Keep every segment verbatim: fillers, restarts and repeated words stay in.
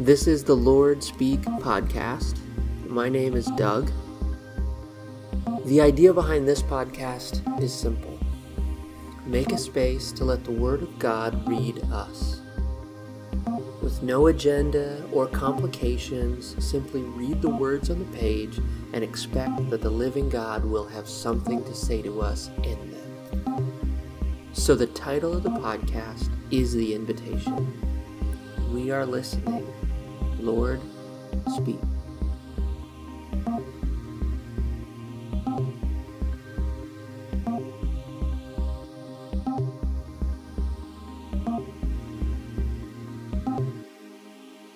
This is the Lord Speak podcast. My name is Doug. The idea behind this podcast is simple. Make a space to let the Word of God read us. With no agenda or complications, simply read the words on the page and expect that the living God will have something to say to us in them. So the title of the podcast is The Invitation. We are listening. Lord, speak.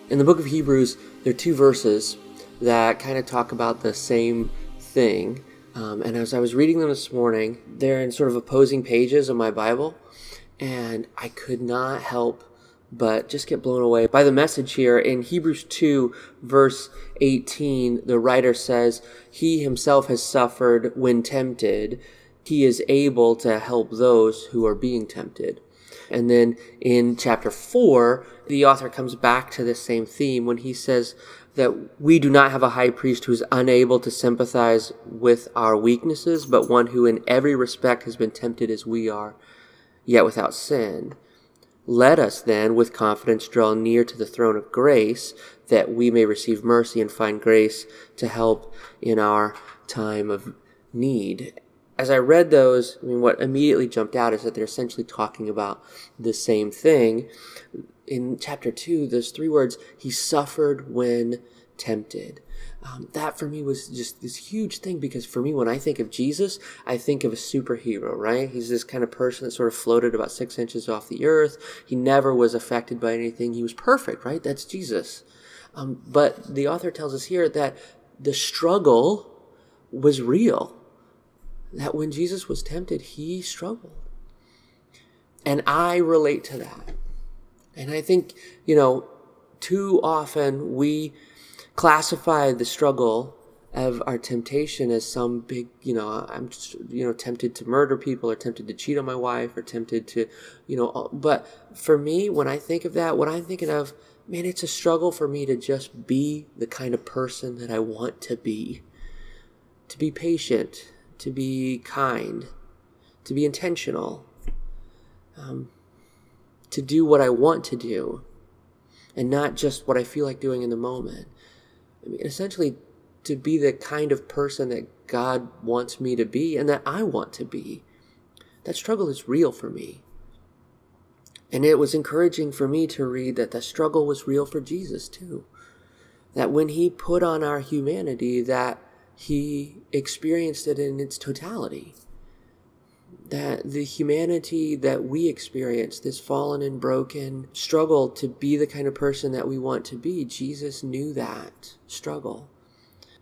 In the book of Hebrews, there are two verses that kind of talk about the same thing. Um, and as I was reading them this morning, they're in sort of opposing pages of my Bible, and I could not help but just get blown away by the message here. In Hebrews two, verse eighteen, the writer says, "He himself has suffered when tempted. He is able to help those who are being tempted." And then in chapter four, the author comes back to this same theme when he says that we do not have a high priest who's unable to sympathize with our weaknesses, but one who in every respect has been tempted as we are, yet without sin. Let us then with confidence draw near to the throne of grace, that we may receive mercy and find grace to help in our time of need. As I read those, I mean, what immediately jumped out is that they're essentially talking about the same thing. In chapter two, those three words, he suffered when tempted. Um, that for me was just this huge thing, because for me, when I think of Jesus, I think of a superhero, right? He's this kind of person that sort of floated about six inches off the earth. He never was affected by anything. He was perfect, right? That's Jesus. Um, but the author tells us here that the struggle was real, that when Jesus was tempted, he struggled. And I relate to that. And I think, you know, too often we classify the struggle of our temptation as some big, you know, I'm just, you know, tempted to murder people, or tempted to cheat on my wife, or tempted to, you know, but for me, when I think of that, what I'm thinking of, man, it's a struggle for me to just be the kind of person that I want to be, to be patient, to be kind, to be intentional, um, to do what I want to do, and not just what I feel like doing in the moment. I mean, essentially, to be the kind of person that God wants me to be and that I want to be. That struggle is real for me. And it was encouraging for me to read that the struggle was real for Jesus too. That when he put on our humanity, that he experienced it in its totality. That the humanity that we experience, this fallen and broken struggle to be the kind of person that we want to be, Jesus knew that struggle.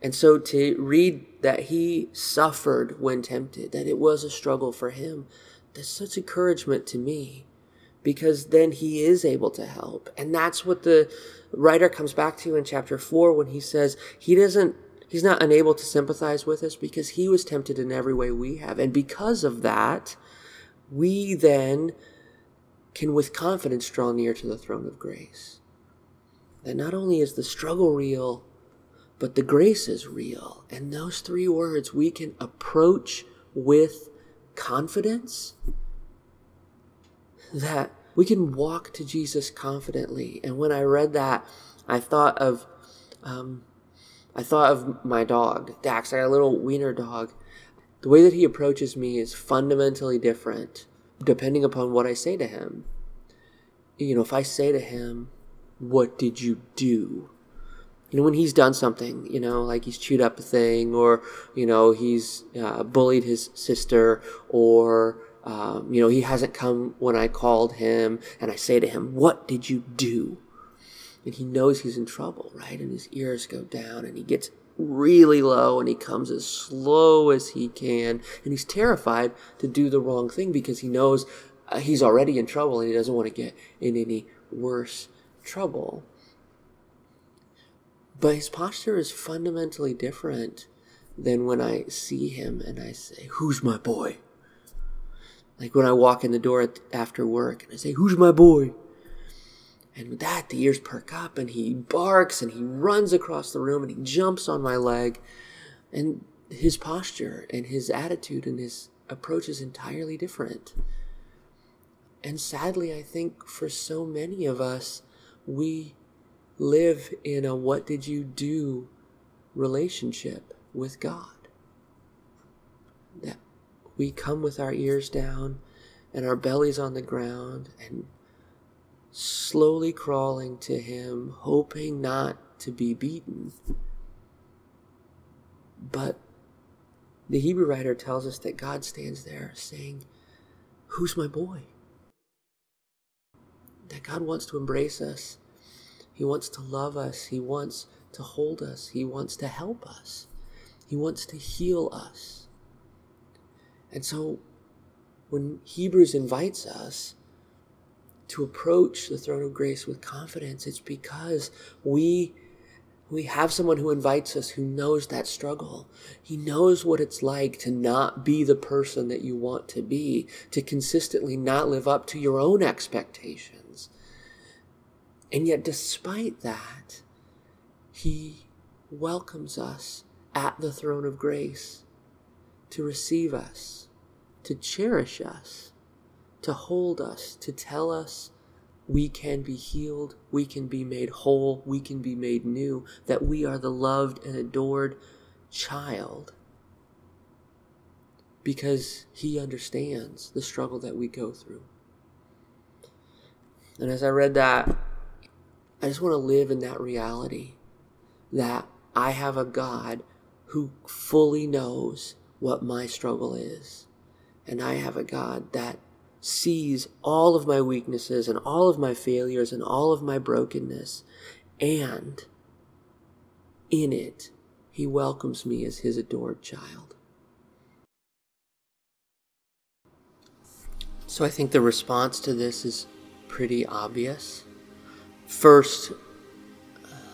And so to read that he suffered when tempted, that it was a struggle for him, that's such encouragement to me, because then he is able to help. And that's what the writer comes back to in chapter four when he says he doesn't He's not unable to sympathize with us, because he was tempted in every way we have. And because of that, we then can with confidence draw near to the throne of grace. That not only is the struggle real, but the grace is real. And those three words we can approach with confidence. That we can walk to Jesus confidently. And when I read that, I thought of... Um, I thought of my dog, Dax. I got a little wiener dog. The way that he approaches me is fundamentally different depending upon what I say to him. You know, if I say to him, "What did you do?" You know, when he's done something, you know, like he's chewed up a thing, or, you know, he's uh, bullied his sister, or, um, you know, he hasn't come when I called him, and I say to him, "What did you do?" and he knows he's in trouble, right? And his ears go down, and he gets really low, and he comes as slow as he can, and he's terrified to do the wrong thing because he knows uh, he's already in trouble, and he doesn't want to get in any worse trouble. But his posture is fundamentally different than when I see him and I say, "Who's my boy?" Like when I walk in the door at, after work and I say, "Who's my boy?" And with that, the ears perk up and he barks and he runs across the room and he jumps on my leg. And his posture and his attitude and his approach is entirely different. And sadly, I think for so many of us, we live in a what did you do relationship with God. That we come with our ears down and our bellies on the ground and slowly crawling to him, hoping not to be beaten. But the Hebrew writer tells us that God stands there saying, "Who's my boy?" That God wants to embrace us. He wants to love us. He wants to hold us. He wants to help us. He wants to heal us. And so when Hebrews invites us to approach the throne of grace with confidence, it's because we we have someone who invites us, who knows that struggle. He knows what it's like to not be the person that you want to be, to consistently not live up to your own expectations. And yet despite that, he welcomes us at the throne of grace to receive us, to cherish us, to hold us, to tell us we can be healed, we can be made whole, we can be made new, that we are the loved and adored child. Because he understands the struggle that we go through. And as I read that, I just want to live in that reality that I have a God who fully knows what my struggle is. And I have a God that sees all of my weaknesses and all of my failures and all of my brokenness. And in it, he welcomes me as his adored child. So I think the response to this is pretty obvious. First,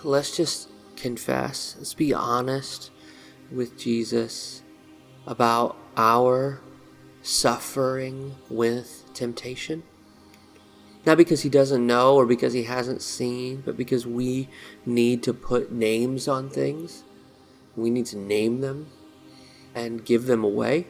let's just confess, let's be honest with Jesus about our suffering with temptation. Not because he doesn't know or because he hasn't seen, but because we need to put names on things. We need to name them and give them away.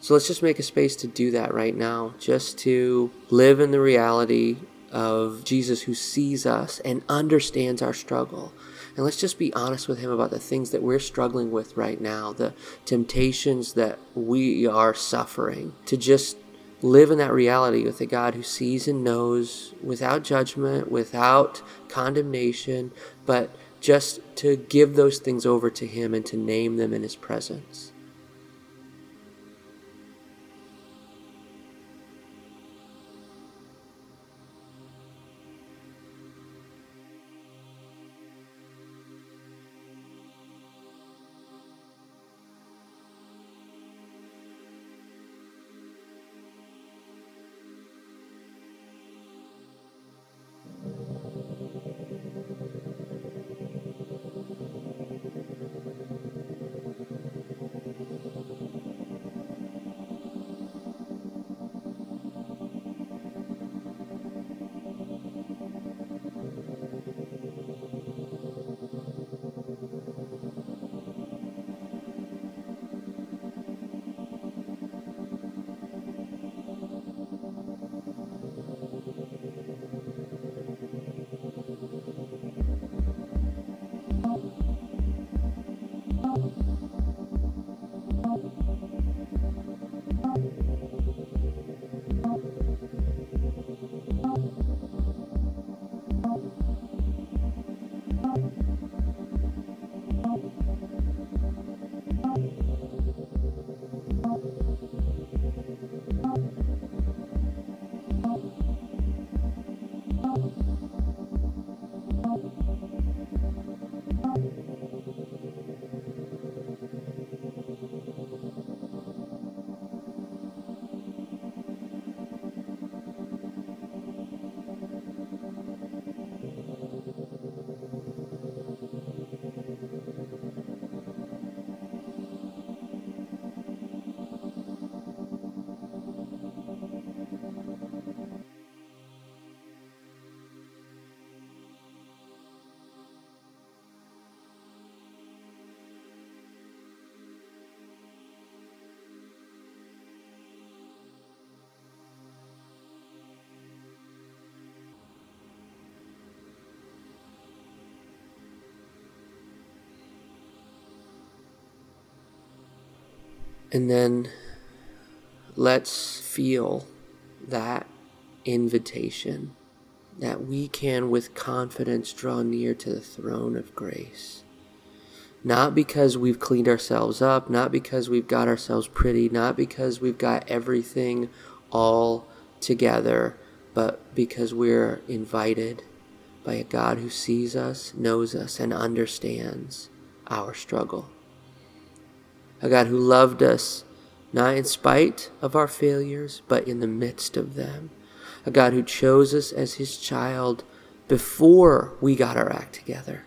So let's just make a space to do that right now, just to live in the reality of Jesus who sees us and understands our struggle. And let's just be honest with him about the things that we're struggling with right now, the temptations that we are suffering, to just live in that reality with a God who sees and knows without judgment, without condemnation, but just to give those things over to him and to name them in his presence. And then let's feel that invitation that we can with confidence draw near to the throne of grace. Not because we've cleaned ourselves up, not because we've got ourselves pretty, not because we've got everything all together, but because we're invited by a God who sees us, knows us, and understands our struggle. A God who loved us, not in spite of our failures, but in the midst of them. A God who chose us as his child before we got our act together.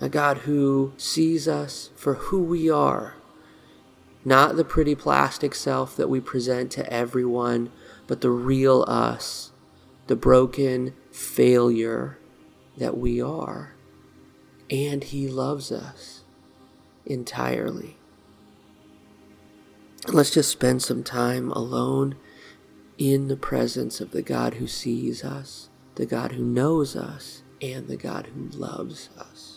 A God who sees us for who we are, not the pretty plastic self that we present to everyone, but the real us, the broken failure that we are. And he loves us entirely. Let's just spend some time alone in the presence of the God who sees us, the God who knows us, and the God who loves us.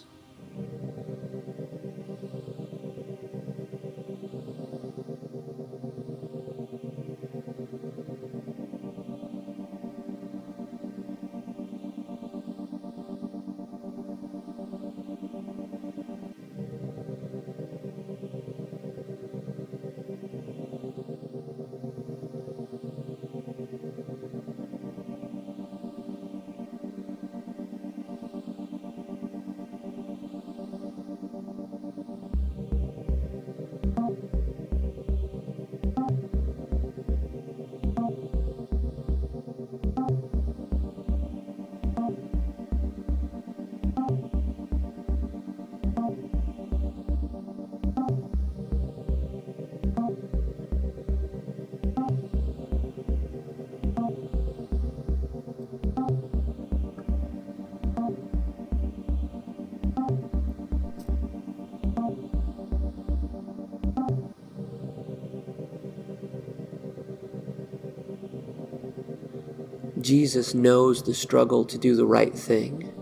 Jesus knows the struggle to do the right thing.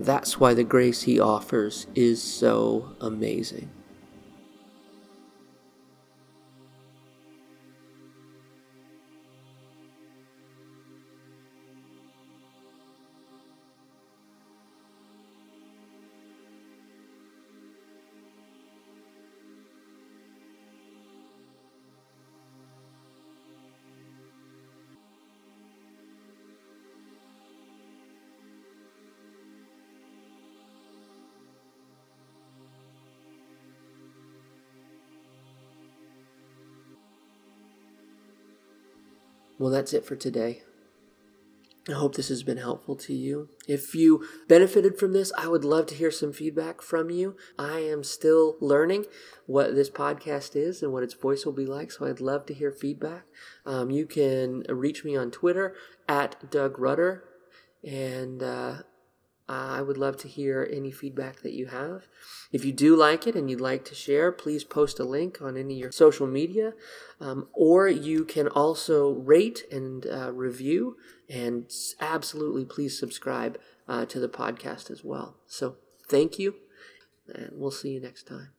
That's why the grace he offers is so amazing. Well, that's it for today. I hope this has been helpful to you. If you benefited from this, I would love to hear some feedback from you. I am still learning what this podcast is and what its voice will be like, so I'd love to hear feedback. Um, you can reach me on Twitter at Doug Rudder, and uh, I would love to hear any feedback that you have. If you do like it and you'd like to share, please post a link on any of your social media. Um, or you can also rate and uh, review. And absolutely please subscribe uh, to the podcast as well. So thank you, and we'll see you next time.